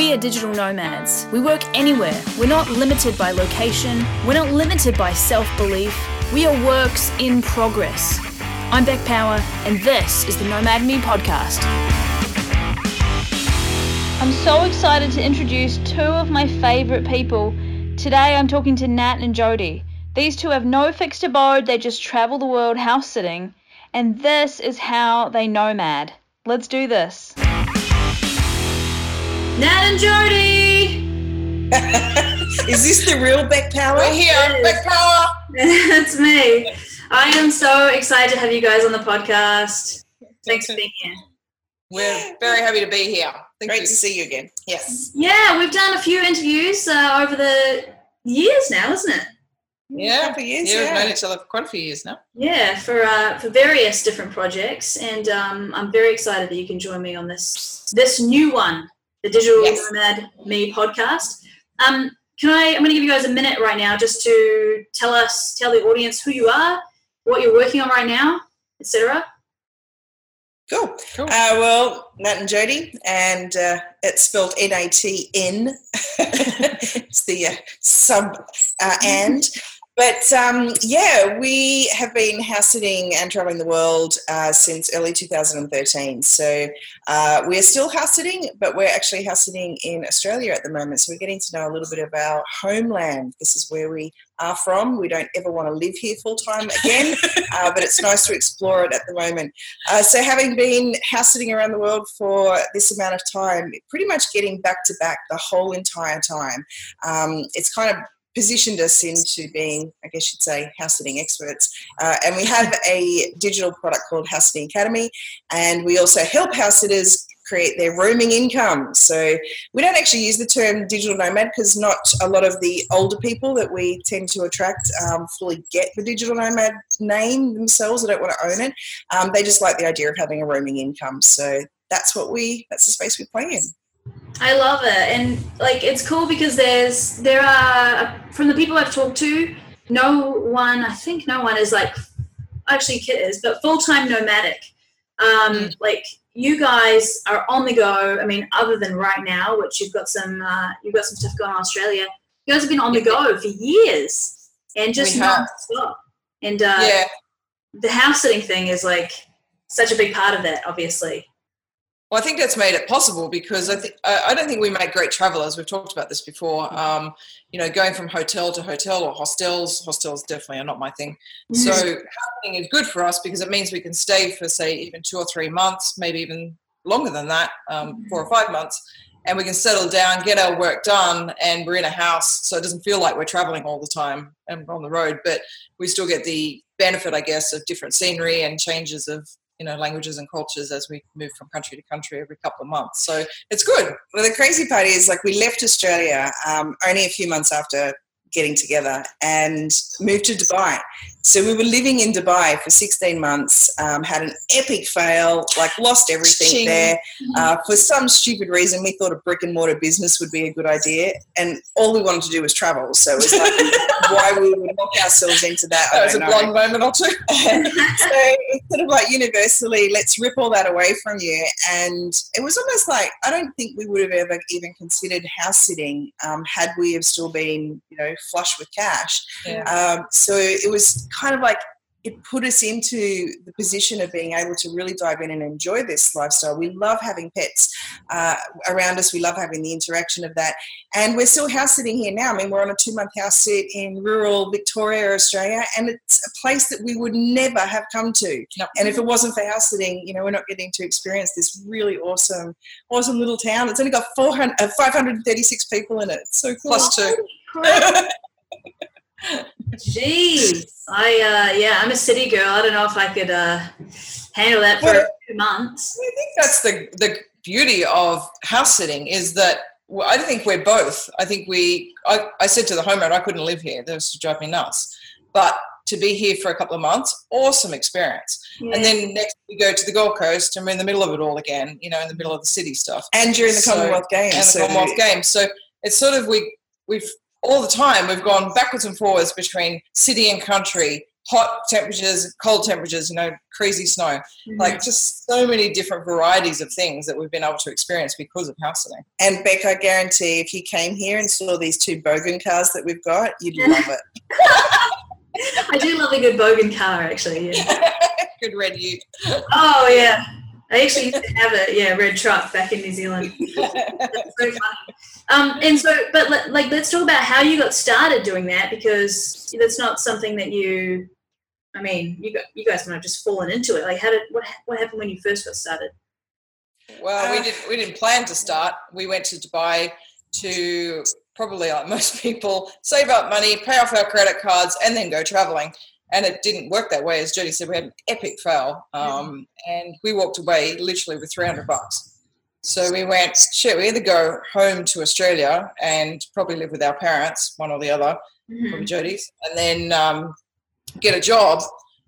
We are digital nomads. We work anywhere. We're not limited by location. We're not limited by self-belief. We are works in progress. I'm Beck Power, and this is the Nomad Me Podcast. I'm so excited to introduce two of my favourite people. Today I'm talking to Nat and Jodie. These two have no fixed abode, they just travel the world house sitting, and this is how they nomad. Let's do this. Nat and Jodie! Is this the real Beck Power? We're here, I'm Beck Power! That's me. I am so excited to have you guys on the podcast. Thanks for being here. We're very happy to be here. Great to see you again. Yes. Yeah, we've done a few interviews over the years now, isn't it? Yeah, a couple of years. Yeah, we've known each other for quite a few years now. Yeah, for various different projects, and I'm very excited that you can join me on this new one, the Digital Nomad Me podcast. I'm going to give you guys a minute right now just to tell the audience who you are, what you're working on right now, etc. Cool. Well, Nat and Jodie, and it's spelled N-A-T-N. It's the sub-and. But, we have been house sitting and travelling the world since early 2013. So we're still house sitting, but we're actually house sitting in Australia at the moment. So we're getting to know a little bit of our homeland. This is where we are from. We don't ever want to live here full time again, but it's nice to explore it at the moment. So having been house sitting around the world for this amount of time, pretty much getting back to back the whole entire time, it's kind of positioned us into being, I guess you'd say, house sitting experts. And we have a digital product called House Sitting Academy, and we also help house sitters create their roaming income. So we don't actually use the term digital nomad because not a lot of the older people that we tend to attract fully get the digital nomad name themselves. They don't want to own it. They just like the idea of having a roaming income. So that's the space we play in. I love it, and it's cool because there are from the people I've talked to, no one is actually Kit is, but full-time nomadic. You guys are on the go. I mean, other than right now, which you've got some stuff going on in Australia, you guys have been on the go for years and just non-stop. And the house sitting thing is such a big part of that, obviously. Well, I think that's made it possible because I don't think we make great travellers. We've talked about this before. Going from hotel to hotel or hostels definitely are not my thing. Mm-hmm. So housing is good for us because it means we can stay for, say, even 2 or 3 months, maybe even longer than that, 4 or 5 months, and we can settle down, get our work done, and we're in a house, so it doesn't feel like we're travelling all the time and on the road, but we still get the benefit, I guess, of different scenery and changes of languages and cultures as we move from country to country every couple of months. So it's good. Well, the crazy part is we left Australia only a few months after getting together and moved to Dubai. So we were living in Dubai for 16 months, had an epic fail, lost everything there. For some stupid reason, we thought a brick and mortar business would be a good idea, and all we wanted to do was travel. So it was why we would knock ourselves into that. That was a blonde moment or two. So it's universally, let's rip all that away from you. And it was almost I don't think we would have ever even considered house sitting had we have still been, flush with cash. Yeah. So it was it put us into the position of being able to really dive in and enjoy this lifestyle. We love having pets around us. We love having the interaction of that. And we're still house sitting here now. I mean, we're on a 2-month house sit in rural Victoria, Australia, and it's a place that we would never have come to. Yep. And if it wasn't for house sitting, we're not getting to experience this really awesome little town. It's only got 536 people in it. It's so cool. Plus two. Jeez, I'm a city girl. I don't know if I could handle that for 2 months. I think that's the beauty of house sitting is that I think we're both. I said to the homeowner, I couldn't live here. That was to drive me nuts. But to be here for a couple of months, awesome experience. Yeah. And then next we go to the Gold Coast and we're in the middle of it all again, in the middle of the city stuff. And during the Commonwealth Games. So it's all the time we've gone backwards and forwards between city and country, hot temperatures, cold temperatures, you know, crazy snow, like just so many different varieties of things that we've been able to experience because of house sitting. And Beck, I guarantee if you came here and saw these two Bogan cars that we've got, you'd love it. I do love a good Bogan car, actually. Yeah. Good red ute. Oh, yeah. I actually used to have a red truck back in New Zealand. That's so funny. But let's talk about how you got started doing that, because that's not something that you guys might have just fallen into it. Like, what happened when you first got started? Well, we didn't plan to start. We went to Dubai to probably, like most people, save up money, pay off our credit cards, and then go traveling. And it didn't work that way. As Jodie said, we had an epic fail. And we walked away literally with $300. So we went, we either go home to Australia and probably live with our parents, one or the other, probably Jodie's, and then get a job.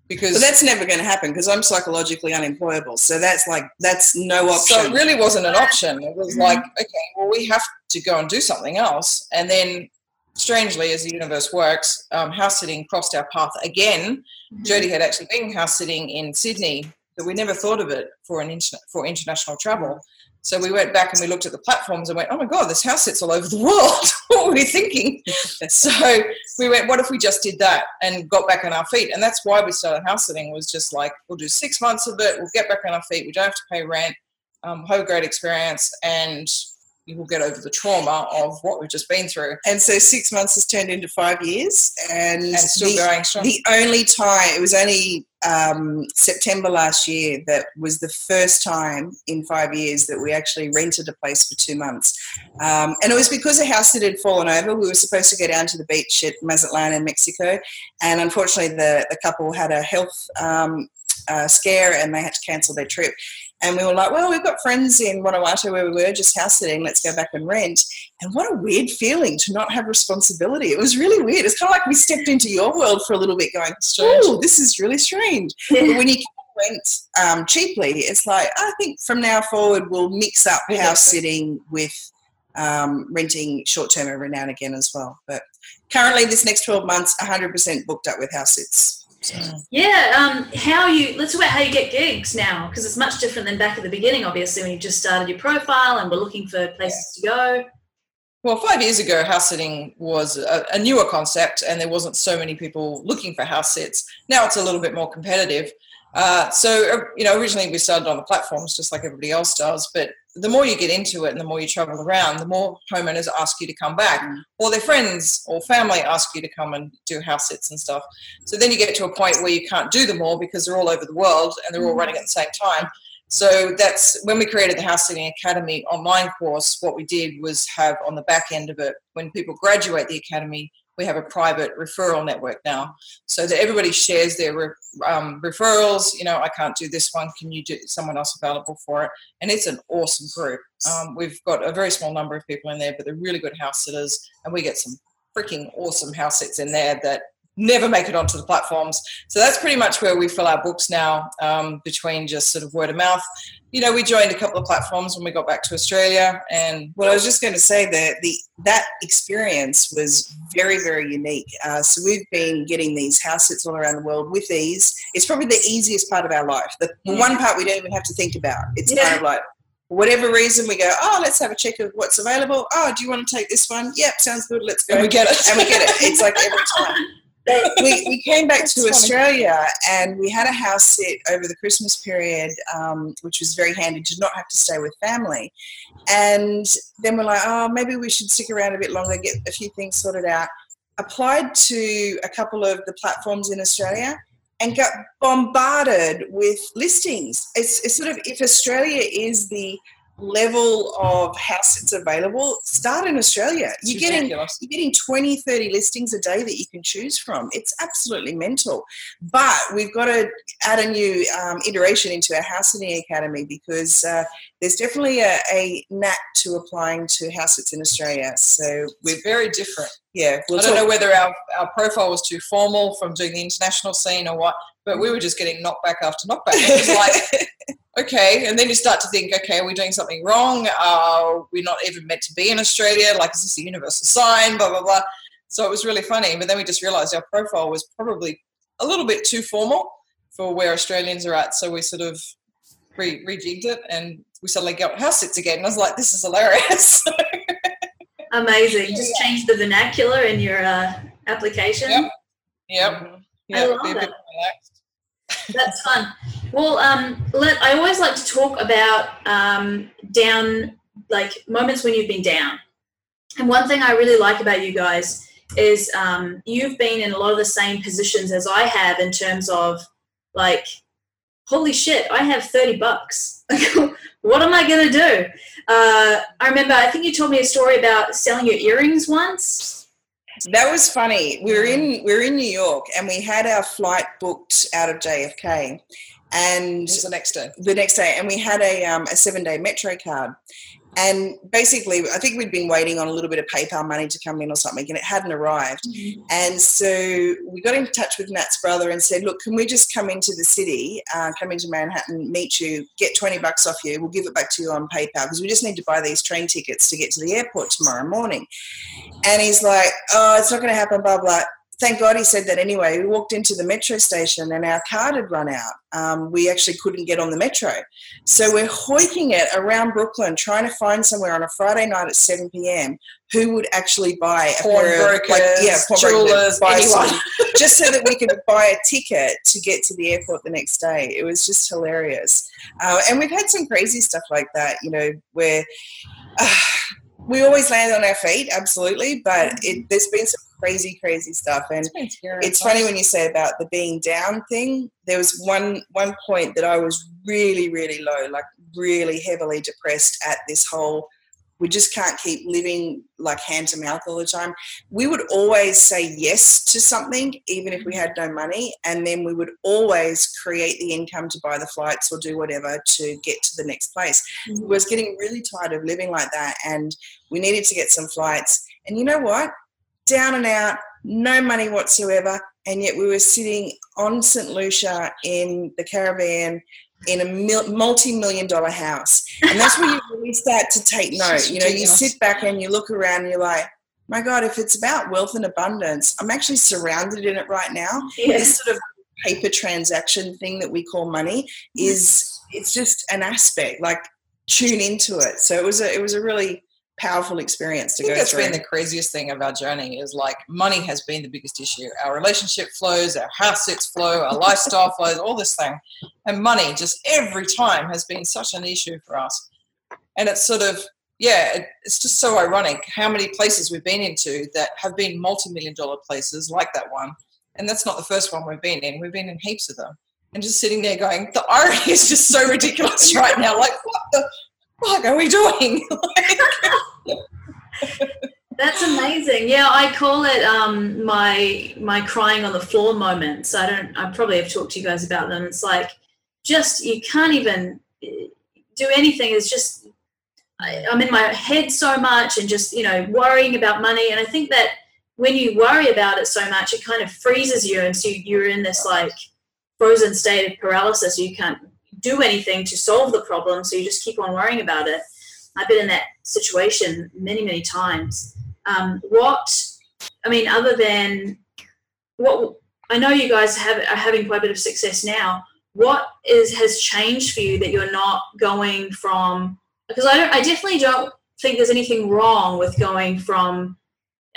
Because that's never going to happen, because I'm psychologically unemployable. So that's no option. So it really wasn't an option. It was like, okay, well, we have to go and do something else. And then, strangely, as the universe works, house sitting crossed our path again. Jodie had actually been house sitting in Sydney, but we never thought of it for international travel. So we went back and we looked at the platforms and went, oh my God, this house sits all over the world. What were we thinking? So we went, what if we just did that and got back on our feet? And that's why we started house sitting, was just like, we'll do 6 months of it, we'll get back on our feet, we don't have to pay rent, have a great experience, and you will get over the trauma of what we've just been through. And so 6 months has turned into 5 years, and still going strong. The only time, it was only September last year, that was the first time in 5 years that we actually rented a place for 2 months. And it was because a house that had fallen over. We were supposed to go down to the beach at Mazatlan in Mexico, and unfortunately the couple had a health scare and they had to cancel their trip. And we were like, well, we've got friends in Vanuatu where we were just house sitting. Let's go back and rent. And what a weird feeling to not have responsibility. It was really weird. It's kind of like we stepped into your world for a little bit, going, oh, this is really strange. Yeah. But when you can rent cheaply, it's like, I think from now forward we'll mix up house sitting with renting short-term every now and again as well. But currently this next 12 months, 100% booked up with house sits. So. Yeah, let's talk about how you get gigs now, because it's much different than back at the beginning, obviously, when you just started your profile and were looking for places to go. Well, 5 years ago, house sitting was a newer concept and there wasn't so many people looking for house sits. Now it's a little bit more competitive. So, originally we started on the platforms just like everybody else does, but the more you get into it and the more you travel around, the more homeowners ask you to come back, or their friends or family ask you to come and do house sits and stuff. So then you get to a point where you can't do them all because they're all over the world and they're all running at the same time. So that's when we created the House Sitting Academy online course. What we did was have on the back end of it, when people graduate the academy, we have a private referral network now, so that everybody shares their referrals. You know, I can't do this one. Can you do someone else available for it? And it's an awesome group. We've got a very small number of people in there, but they're really good house sitters, and we get some freaking awesome house sits in there that never make it onto the platforms. So that's pretty much where we fill our books now, between just sort of word of mouth. You know, we joined a couple of platforms when we got back to Australia. And well, I was just going to say that that experience was very, very unique. So we've been getting these house sits all around the world with ease. It's probably the easiest part of our life. The one part we don't even have to think about. It's kind of like, for whatever reason, we go, oh, let's have a check of what's available. Oh, do you want to take this one? Yep, sounds good. Let's go. And we get it. It's like every time. We came back to Australia and we had a house sit over the Christmas period, which was very handy to not have to stay with family. And then we're like, oh, maybe we should stick around a bit longer, get a few things sorted out. Applied to a couple of the platforms in Australia and got bombarded with listings. It's sort of, if Australia is the level of house sits available, start in Australia. You're getting 20, 30 listings a day that you can choose from. It's absolutely mental. But we've got to add a new iteration into our House Sitting Academy, because there's definitely a knack to applying to house sits in Australia. So we're very different. Yeah. I don't know whether our profile was too formal from doing the international scene or what, but we were just getting knockback after knockback. It was like... Okay, and then you start to think, okay, are we doing something wrong? We're not even meant to be in Australia. Like, is this a universal sign? Blah, blah, blah. So it was really funny. But then we just realised our profile was probably a little bit too formal for where Australians are at. So we sort of rejigged it and we suddenly got house sits again. And I was like, this is hilarious. Amazing. Just change the vernacular in your application. Yep. I love that. That's fun. Well, I always like to talk about down, like moments when you've been down. And one thing I really like about you guys is you've been in a lot of the same positions as I have in terms of like, holy shit, I have $30. What am I going to do? I remember, I think you told me a story about selling your earrings once. That was funny. We were in New York and we had our flight booked out of JFK, and the next day, and we had a 7-day Metro card, and basically I think we'd been waiting on a little bit of PayPal money to come in or something, and it hadn't arrived. Mm-hmm. And so we got in touch with Nat's brother and said, look, can we just come into the city, come into Manhattan, meet you, get $20 off you, we'll give it back to you on PayPal because we just need to buy these train tickets to get to the airport tomorrow morning. And he's like, oh, it's not going to happen, blah, blah. Thank God he said that anyway. We walked into the metro station and our card had run out. We actually couldn't get on the metro. So we're hoiking it around Brooklyn, trying to find somewhere on a Friday night at 7 p.m. who would actually buy a pair of, pawnbrokers, jewelers, just so that we could buy a ticket to get to the airport the next day. It was just hilarious. And we've had some crazy stuff like that, you know, where we always land on our feet, absolutely, but there's been some crazy stuff. And it's funny when you say about the being down thing. There was one point that I was really low, like really heavily depressed at this whole, we just can't keep living like hand to mouth all the time. We would always say yes to something, even if we had no money, and then we would always create the income to buy the flights or do whatever to get to the next place. Mm-hmm. I was getting really tired of living like that, and we needed to get some flights. And you know what? Down and out, no money whatsoever, and yet we were sitting on St. Lucia in the Caribbean in a multi-million-dollar house. And that's where you really start to take note. You know, you sit back and you look around and you're like, my God, if it's about wealth and abundance, I'm actually surrounded in it right now. Yeah. This sort of paper transaction thing that we call money it's just an aspect, like tune into it. So it was a really powerful experience to go through. That's been the craziest thing of our journey is like money has been the biggest issue. Our relationship flows, our house sits flow, our lifestyle flows, all this thing. And money just every time has been such an issue for us. And it's sort of, it's just so ironic how many places we've been into that have been multi-million-dollar places like that one. And that's not the first one we've been in. We've been in heaps of them. And just sitting there going, the irony is just so ridiculous right now. Like, what the fuck are we doing? That's amazing. Yeah, I call it my crying on the floor moments. I probably have talked to you guys about them. It's like just you can't even do anything. It's just I'm in my head so much and just, you know, worrying about money. And I think that when you worry about it so much, it kind of freezes you, and so you're in this like frozen state of paralysis. You can't do anything to solve the problem, so you just keep on worrying about it. I've been in that situation many times. I know you guys are having quite a bit of success now. What has changed for you that you're not going from? Because I definitely don't think there's anything wrong with going from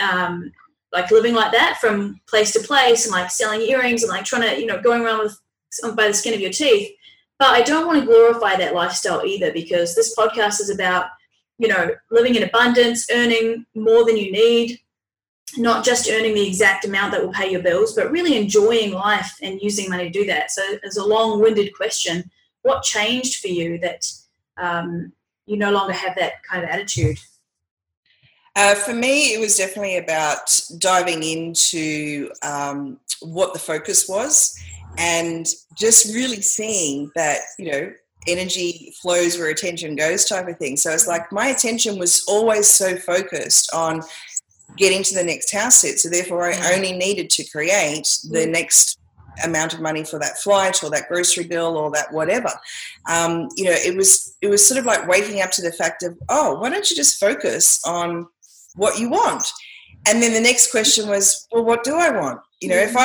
like living like that from place to place and like selling earrings and like trying to, you know, going around with by the skin of your teeth. But I don't want to glorify that lifestyle either, because this podcast is about, you know, living in abundance, earning more than you need, not just earning the exact amount that will pay your bills, but really enjoying life and using money to do that. So it's a long-winded question. What changed for you that you no longer have that kind of attitude? For me, it was definitely about diving into what the focus was. And just really seeing that, you know, energy flows where attention goes type of thing. So it's like my attention was always so focused on getting to the next house sit. So therefore I only needed to create the next amount of money for that flight or that grocery bill or that whatever. You know, it was sort of like waking up to the fact of, oh, why don't you just focus on what you want? And then the next question was, well, what do I want? You know, if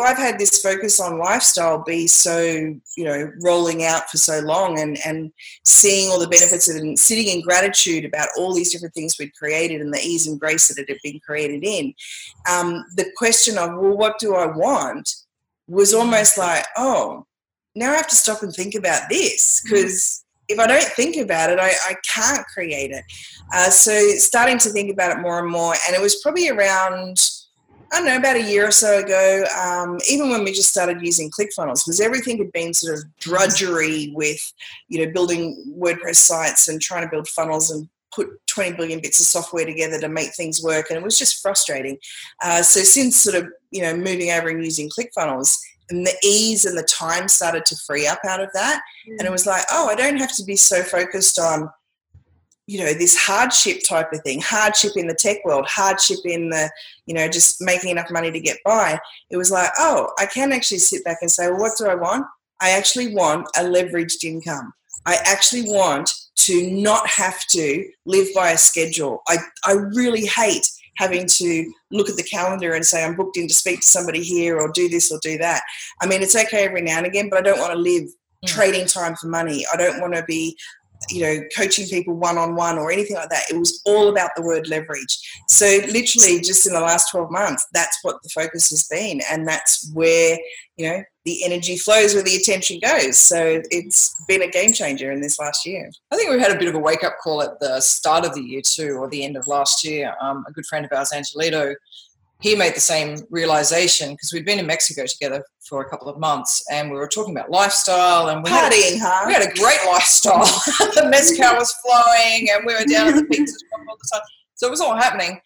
I've had this focus on lifestyle be so, you know, rolling out for so long and seeing all the benefits of it and sitting in gratitude about all these different things we'd created and the ease and grace that it had been created in, the question of, well, what do I want was almost like, oh, now I have to stop and think about this because if I don't think about it, I can't create it. So starting to think about it more and more, and it was probably around, I don't know, about a year or so ago, even when we just started using ClickFunnels, because everything had been sort of drudgery with, you know, building WordPress sites and trying to build funnels and put 20 billion bits of software together to make things work, and it was just frustrating. So since sort of, you know, moving over and using ClickFunnels, and the ease and the time started to free up out of that, and it was like, oh, I don't have to be so focused on, you know, this hardship type of thing, hardship in the tech world, hardship in the, you know, just making enough money to get by. It was like, oh, I can actually sit back and say, well, what do I want? I actually want a leveraged income. I actually want to not have to live by a schedule. I really hate having to look at the calendar and say, I'm booked in to speak to somebody here or do this or do that. I mean, it's okay every now and again, but I don't want to live trading time for money. I don't want to be, you know, coaching people one-on-one or anything like that. It was all about the word leverage. So literally just in the last 12 months, that's what the focus has been. And that's where, you know, the energy flows, where the attention goes. So it's been a game changer in this last year. I think we've had a bit of a wake-up call at the start of the year too, or the end of last year. A good friend of ours, Angelito, he made the same realization because we'd been in Mexico together for a couple of months and we were talking about lifestyle and we had a great lifestyle. The mezcal was flowing and we were down at the pizza shop all the time. So it was all happening.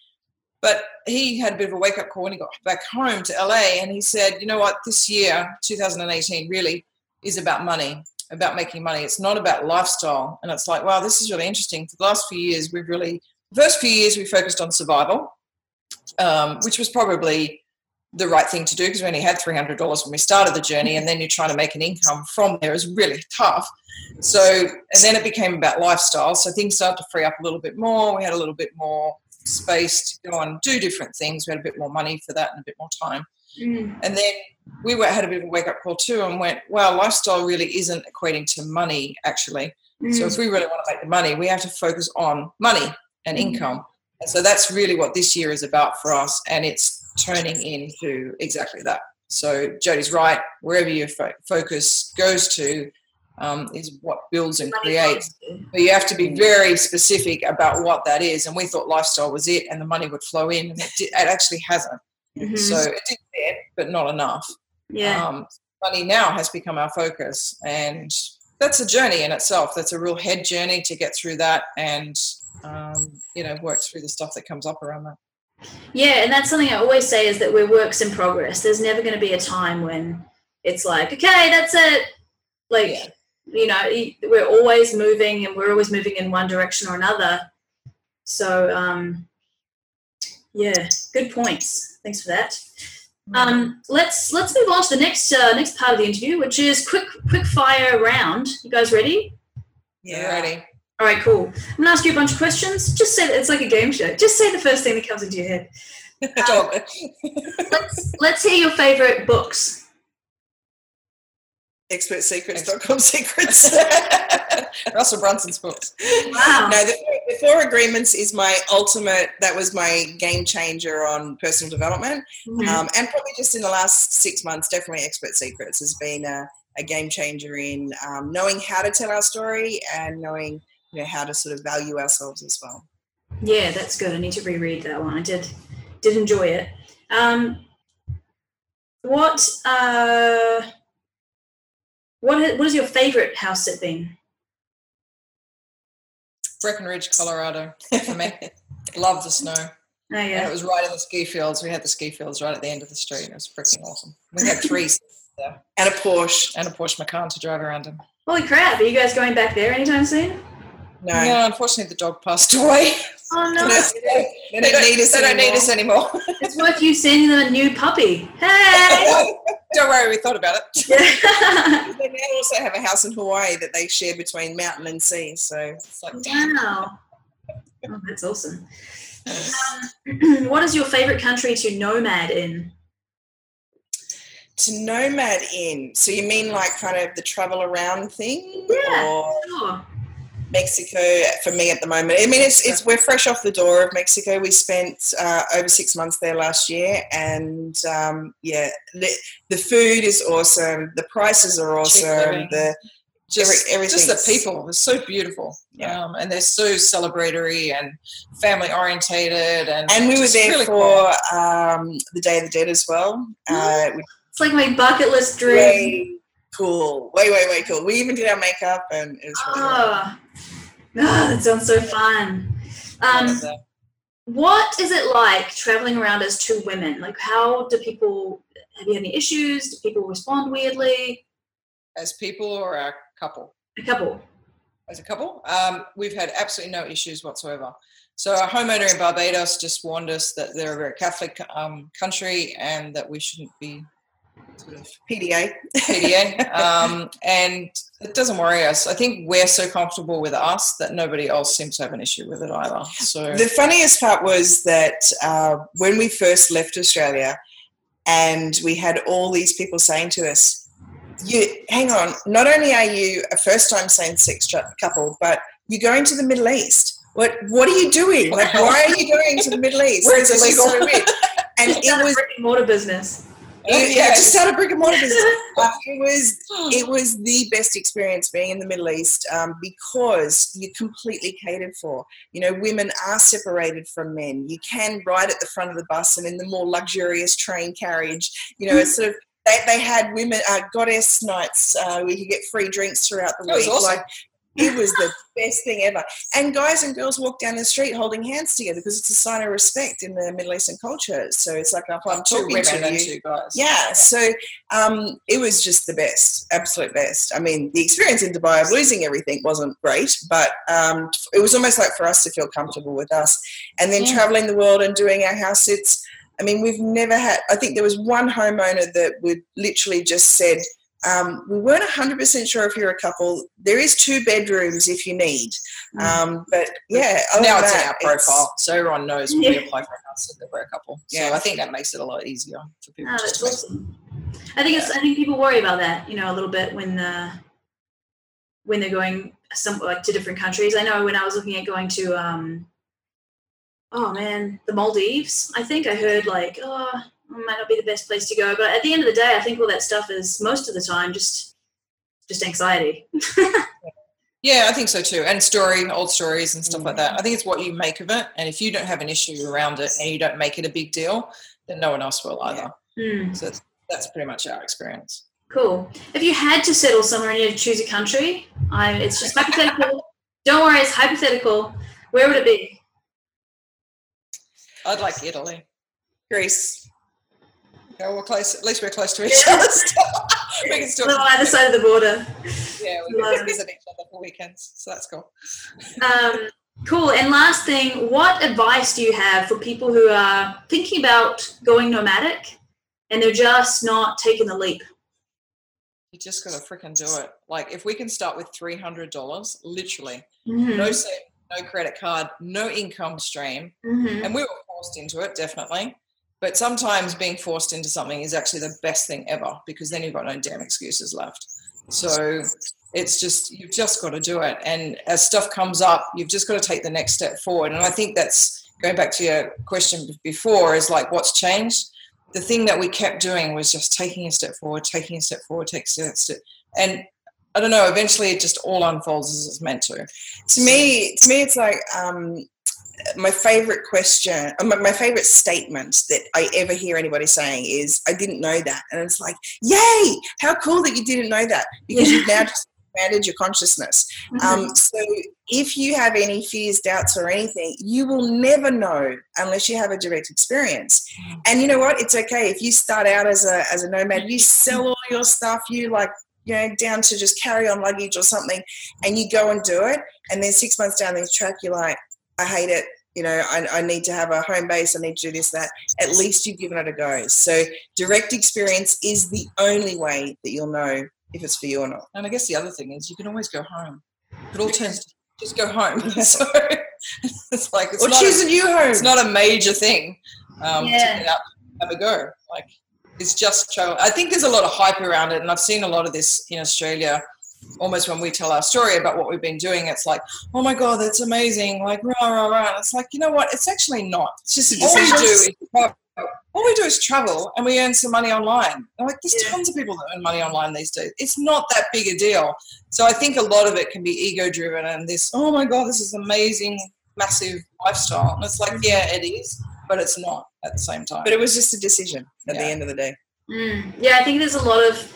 But he had a bit of a wake-up call when he got back home to LA and he said, you know what, this year, 2018, really is about money, about making money. It's not about lifestyle. And it's like, wow, this is really interesting. For the last few years, the first few years we focused on survival, which was probably the right thing to do because we only had $300 when we started the journey, and then you're trying to make an income from there is really tough. So, and then it became about lifestyle. So things started to free up a little bit more. We had a little bit more space to go on and do different things. We had a bit more money for that and a bit more time. And then we had a bit of a wake-up call too and went, wow, lifestyle really isn't equating to money actually. So if we really want to make the money, we have to focus on money and income. And so that's really what this year is about for us, and it's turning into exactly that. So Jodie's right, wherever your focus goes to is what builds and creates. But you have to be very specific about what that is, and we thought lifestyle was it and the money would flow in, and it actually hasn't. So it did fit, but not enough. Money now has become our focus, and that's a journey in itself. That's a real head journey to get through that and you know, work through the stuff that comes up around that. Yeah, and that's something I always say is that we're works in progress. There's never going to be a time when it's like, okay, that's it. Like, you know, we're always moving and we're always moving in one direction or another. So, yeah, good points. Thanks for that. Let's move on to the next part of the interview, which is quick fire round. You guys ready? Yeah, ready. All right, cool. I'm going to ask you a bunch of questions. Just say it's like a game show. Just say the first thing that comes into your head. Let's hear your favorite books. Expert Secrets, .com Secrets. Russell Brunson's books. Wow. No, The Four Agreements is my ultimate, that was my game changer on personal development. And probably just in the last 6 months, definitely Expert Secrets has been a game changer in knowing how to tell our story and knowing, you know, how to sort of value ourselves as well. Yeah, that's good. I need to reread that one. I did enjoy it. What is your favourite house sit been? Breckenridge, Colorado. For me, love the snow. Oh, yeah. And it was right in the ski fields. We had the ski fields right at the end of the street. It was freaking awesome. We had three there. And a Porsche Macan to drive around in. Holy crap! Are you guys going back there anytime soon? No, unfortunately the dog passed away. Oh no! They don't need us anymore. It's worth you sending them a new puppy. Hey! Don't worry, we thought about it. Yeah. They now also have a house in Hawaii that they share between mountain and sea. So it's like, wow, oh, that's awesome. What is your favourite country to nomad in? To nomad in. So you mean like kind of the travel around thing? Yeah, or sure. Mexico for me at the moment. I mean, it's we're fresh off the door of Mexico. We spent over 6 months there last year, and the food is awesome. The prices are awesome. Just the people. It's so beautiful. Yeah. And they're so celebratory and family orientated. And we were there really for the Day of the Dead as well. It's like my bucket list dream. Way cool. Way cool. We even did our makeup and it was that sounds so fun. What is it like traveling around as two women? Like, have you had any issues? Do people respond weirdly? As people or a couple? A couple. As a couple? We've had absolutely no issues whatsoever. So a homeowner in Barbados just warned us that they're a very Catholic country and that we shouldn't be sort of PDA. And it doesn't worry us. I think we're so comfortable with us that nobody else seems to have an issue with it either. So the funniest part was that when we first left Australia and we had all these people saying to us, hang on, not only are you a first-time same-sex couple, but you're going to the Middle East. What are you doing? Like, why are you going to the Middle East? Where's this illegal? So weird. And it was brick and mortar business. Just start a brick and mortar business. It was the best experience being in the Middle East because you're completely catered for. You know, women are separated from men. You can ride at the front of the bus and in the more luxurious train carriage. You know, it's sort of. They had women goddess nights where you could get free drinks throughout the week. That was awesome. Like, it was the best thing ever. And guys and girls walk down the street holding hands together because it's a sign of respect in the Middle Eastern culture. So it's like, if I'm talking to you. Guys. Yeah. So it was just the best, absolute best. I mean, the experience in Dubai of losing everything wasn't great, but it was almost like for us to feel comfortable with us. And then traveling the world and doing our house sits. I mean, we've never had – I think there was one homeowner that would literally just said, we weren't 100% sure if you're a couple. There is 2 bedrooms if you need. But, yeah. Now it's in our profile, so everyone knows when we apply for a house that we're a couple. Yeah, so I think that makes it a lot easier for people. Oh, that's awesome. I think people worry about that, you know, a little bit when they're going to different countries. I know when I was looking at going to the Maldives, I think I heard like, might not be the best place to go. But at the end of the day, I think all that stuff is most of the time just anxiety. Yeah, I think so too. And old stories and stuff like that. I think it's what you make of it. And if you don't have an issue around it and you don't make it a big deal, then no one else will either. Yeah. So that's pretty much our experience. Cool. If you had to settle somewhere and you had to choose a country, it's just hypothetical. Don't worry, it's hypothetical. Where would it be? I'd like Italy. Greece. Yeah, we're close. At least we're close to each other. We can still either side of the border. Yeah, we can visit each other for weekends, so that's cool. Cool. And last thing, what advice do you have for people who are thinking about going nomadic and they're just not taking the leap? You just got to freaking do it. Like, if we can start with $300, literally, no savings, no credit card, no income stream, and we were forced into it, definitely. But sometimes being forced into something is actually the best thing ever because then you've got no damn excuses left. So it's just, you've just got to do it. And as stuff comes up, you've just got to take the next step forward. And I think that's going back to your question before is like, what's changed? The thing that we kept doing was just taking a step forward. And I don't know, eventually it just all unfolds as it's meant to. To me, it's like, my favorite question, my favorite statement that I ever hear anybody saying is, I didn't know that. And it's like, yay, how cool that you didn't know that, because you've now just expanded your consciousness. So if you have any fears, doubts or anything, you will never know unless you have a direct experience. And you know what? It's okay. If you start out as a nomad, you sell all your stuff, you like, you know, down to just carry on luggage or something, and you go and do it. And then 6 months down the track, you're like, I hate it, you know, I need to have a home base, I need to do this, that. At least you've given it a go. So direct experience is the only way that you'll know if it's for you or not. And I guess the other thing is you can always go home. It all turns to just go home. So it's like choose a new home. It's not a major thing. Have a go. Like, It's just travel. I think there's a lot of hype around it, and I've seen a lot of this in Australia. Almost when we tell our story about what we've been doing, it's like, oh my God, that's amazing, like rah rah rah. It's like, you know what, it's actually not. It's just all we do is travel. All we do is travel and we earn some money online. I'm like, there's tons of people that earn money online these days. It's not that big a deal. So I think a lot of it can be ego driven and this, oh my God, this is amazing, massive lifestyle. And it's like, yeah, it is, but it's not at the same time. But it was just a decision at the end of the day. Yeah, I think there's a lot of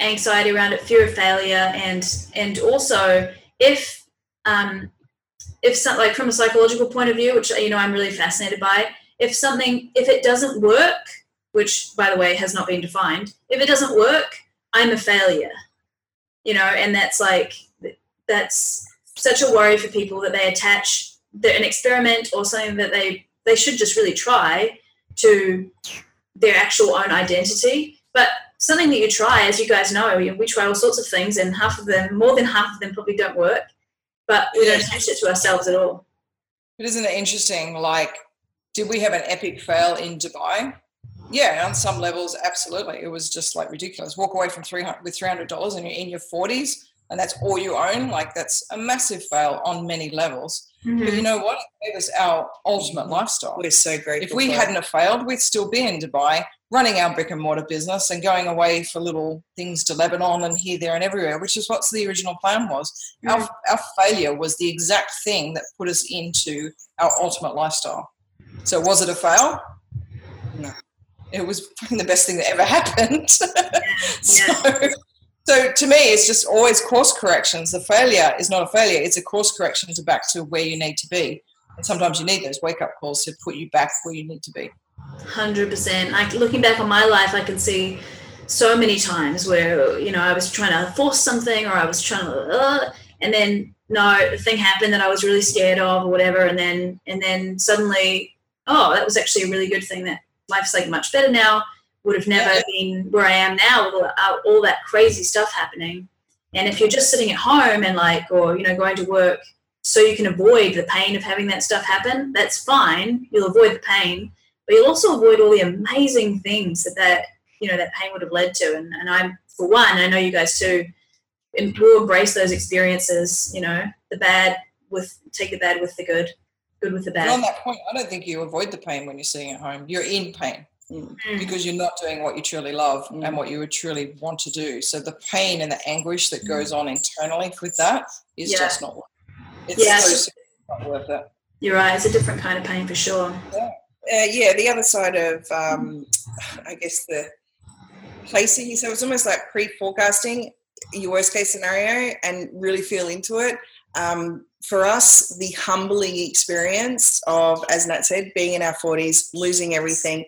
anxiety around it, fear of failure, and also if something, like from a psychological point of view, which, you know, I'm really fascinated by, if it doesn't work, which by the way has not been defined, if it doesn't work, I'm a failure, you know, and that's such a worry for people, that they attach an experiment or something that they should just really try to their actual own identity. But something that you try, as you guys know, we try all sorts of things, and more than half of them probably don't work, but we don't attach it to ourselves at all. But isn't it interesting, like, did we have an epic fail in Dubai? Yeah, on some levels, absolutely. It was just like ridiculous. Walk away from $300 and you're in your 40s and that's all you own. Like, that's a massive fail on many levels. Mm-hmm. But you know what? It gave us our ultimate lifestyle. We're so grateful. If we hadn't have failed, we'd still be in Dubai running our brick and mortar business and going away for little things to Lebanon and here, there and everywhere, which is what the original plan was. Mm-hmm. Our failure was the exact thing that put us into our ultimate lifestyle. So was it a fail? No. It was the best thing that ever happened. So to me, it's just always course corrections. The failure is not a failure. It's a course correction to back to where you need to be. And sometimes you need those wake-up calls to put you back where you need to be. 100%. Looking back on my life, I can see so many times where, you know, I was trying to force something, or I was trying to, and then, no, the thing happened that I was really scared of or whatever, and then suddenly, oh, that was actually a really good thing, that life's like much better now, would have never been where I am now with all that crazy stuff happening. And if you're just sitting at home and or, you know, going to work so you can avoid the pain of having that stuff happen, that's fine. You'll avoid the pain, but you'll also avoid all the amazing things that you know, that pain would have led to. And I'm, for one, I know you guys too, and we'll embrace those experiences, you know, take the bad with the good with the bad. But on that point, I don't think you avoid the pain when you're sitting at home. You're in pain because you're not doing what you truly love and what you would truly want to do. So the pain and the anguish that goes on internally with that is just not worth it. It's so not worth it. You're right. It's a different kind of pain for sure. Yeah. The other side of, I guess, the placing. So it's almost like pre-forecasting your worst case scenario and really feel into it. For us, the humbling experience of, as Nat said, being in our 40s, losing everything,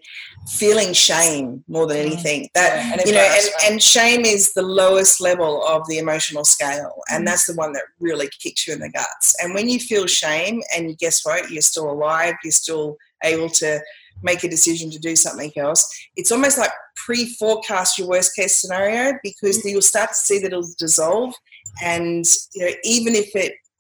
feeling shame more than anything. That you know, and shame is the lowest level of the emotional scale, and that's the one that really kicks you in the guts. And when you feel shame, and guess what, you're still alive, you're still able to make a decision to do something else. It's almost like pre-forecast your worst case scenario, because you'll start to see that it'll dissolve. And you know, even if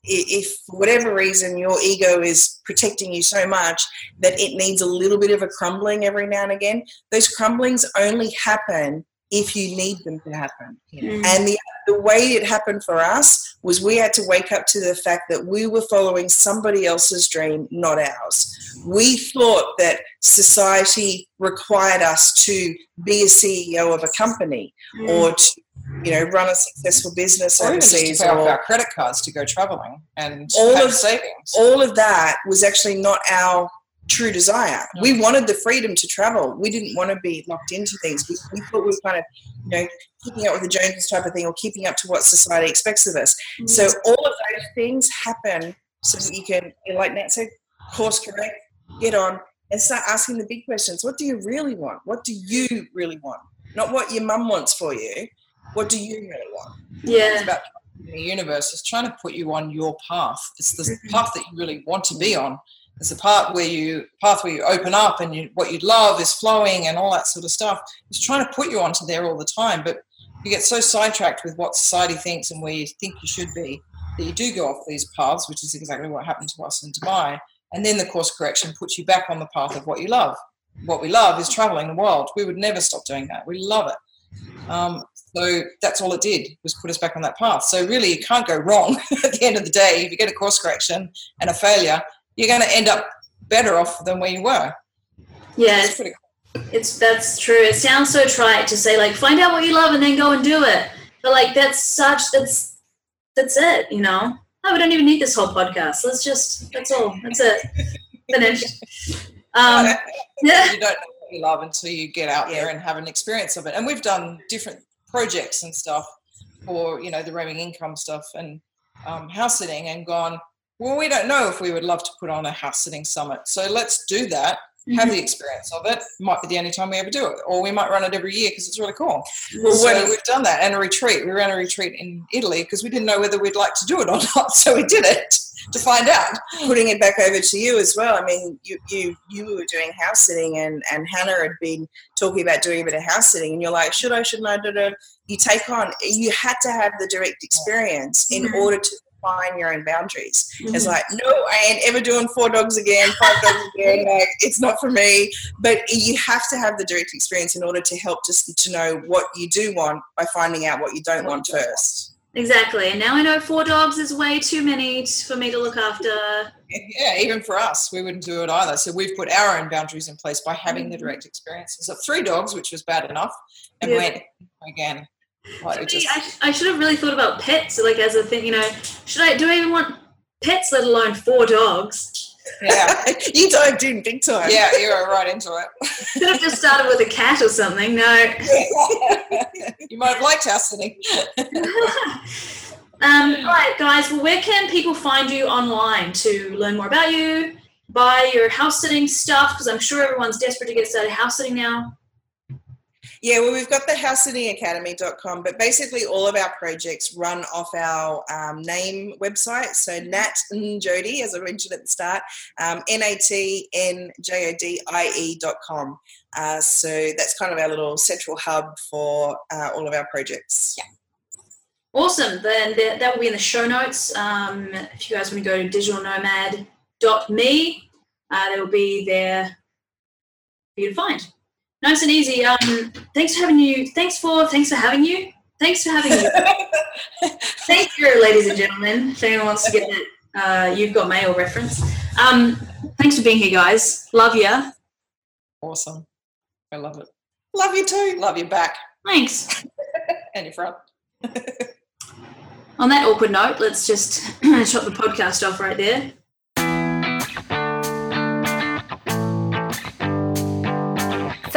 for whatever reason your ego is protecting you so much that it needs a little bit of a crumbling every now and again, those crumblings only happen if you need them to happen. And the way it happened for us was we had to wake up to the fact that we were following somebody else's dream, not ours. We thought that society required us to be a CEO of a company or to, you know, run a successful business overseas, or our credit cards to go traveling and have savings. All of that was actually not our true desire. We wanted the freedom to travel. We didn't want to be locked into things. We thought we were kind of, you know, keeping up with the Joneses type of thing, or keeping up to what society expects of us. So all of those things happen so that you can, like Nat said, course correct, get on and start asking the big questions. What do you really want? What do you really want? Not what your mum wants for you. What do you really want? It's about the universe. It's trying to put you on your path. It's the path that you really want to be on. It's the path where you open up and what you love is flowing and all that sort of stuff. It's trying to put you onto there all the time, but you get so sidetracked with what society thinks and where you think you should be that you do go off these paths, which is exactly what happened to us in Dubai. And then the course correction puts you back on the path of what you love. what we love is traveling the world. We would never stop doing that. We love it. So that's all it did was put us back on that path. So really you can't go wrong at the end of the day. If you get a course correction and a failure, you're going to end up better off than where you were. Yeah, it's pretty cool. That's true. It sounds so trite to say, like, find out what you love and then go and do it. But like, that's it, you know. Oh, we don't even need this whole podcast. That's all. That's it. Finished. You don't know what you love until you get out there and have an experience of it. And we've done different projects and stuff for, you know, the roaming income stuff and house sitting, and gone, well, we don't know if we would love to put on a house sitting summit. So let's do that. Mm-hmm. Have the experience of it. Might be the only time we ever do it, or we might run it every year because it's really cool. Well, so we've done that, and a retreat. We ran a retreat in Italy because we didn't know whether we'd like to do it or not, so we did it to find out. Putting it back over to you as well. I mean, you were doing house sitting, and Hannah had been talking about doing a bit of house sitting, and you're like, shouldn't I? You take on. You had to have the direct experience in order to find your own boundaries. Mm-hmm. It's like, no, I ain't ever doing 4 dogs again, 5 dogs again. Like, it's not for me. But you have to have the direct experience in order to help just to know what you do want by finding out what you don't want first. Exactly. And now I know 4 dogs is way too many for me to look after. Yeah, even for us, we wouldn't do it either. So we've put our own boundaries in place by having the direct experiences of 3 dogs, which was bad enough, and went again. Like, I should have really thought about pets, like, as a thing, you know. Do I even want pets, let alone 4 dogs? Yeah. You dived in big time. Yeah, you were right into it. Should have just started with a cat or something. No. You might have liked house sitting. All right, guys, well, where can people find you online to learn more about you, buy your house sitting stuff? Because I'm sure everyone's desperate to get started house sitting now. Yeah, well, we've got the housesittingacademy.com, but basically all of our projects run off our name website. So Nat and Jodie, as I mentioned at the start, NATNJODIE.com. So that's kind of our little central hub for all of our projects. Yeah. Awesome. Then that will be in the show notes. If you guys want to go to digitalnomad.me, that will be there for you to find. Nice and easy. Thanks for having you. Thank you, ladies and gentlemen. If anyone wants to get that, you've got mail reference. Thanks for being here, guys. Love ya. Awesome. I love it. Love you too. Love your back. Thanks. And your front. On that awkward note, let's just shut the podcast off right there.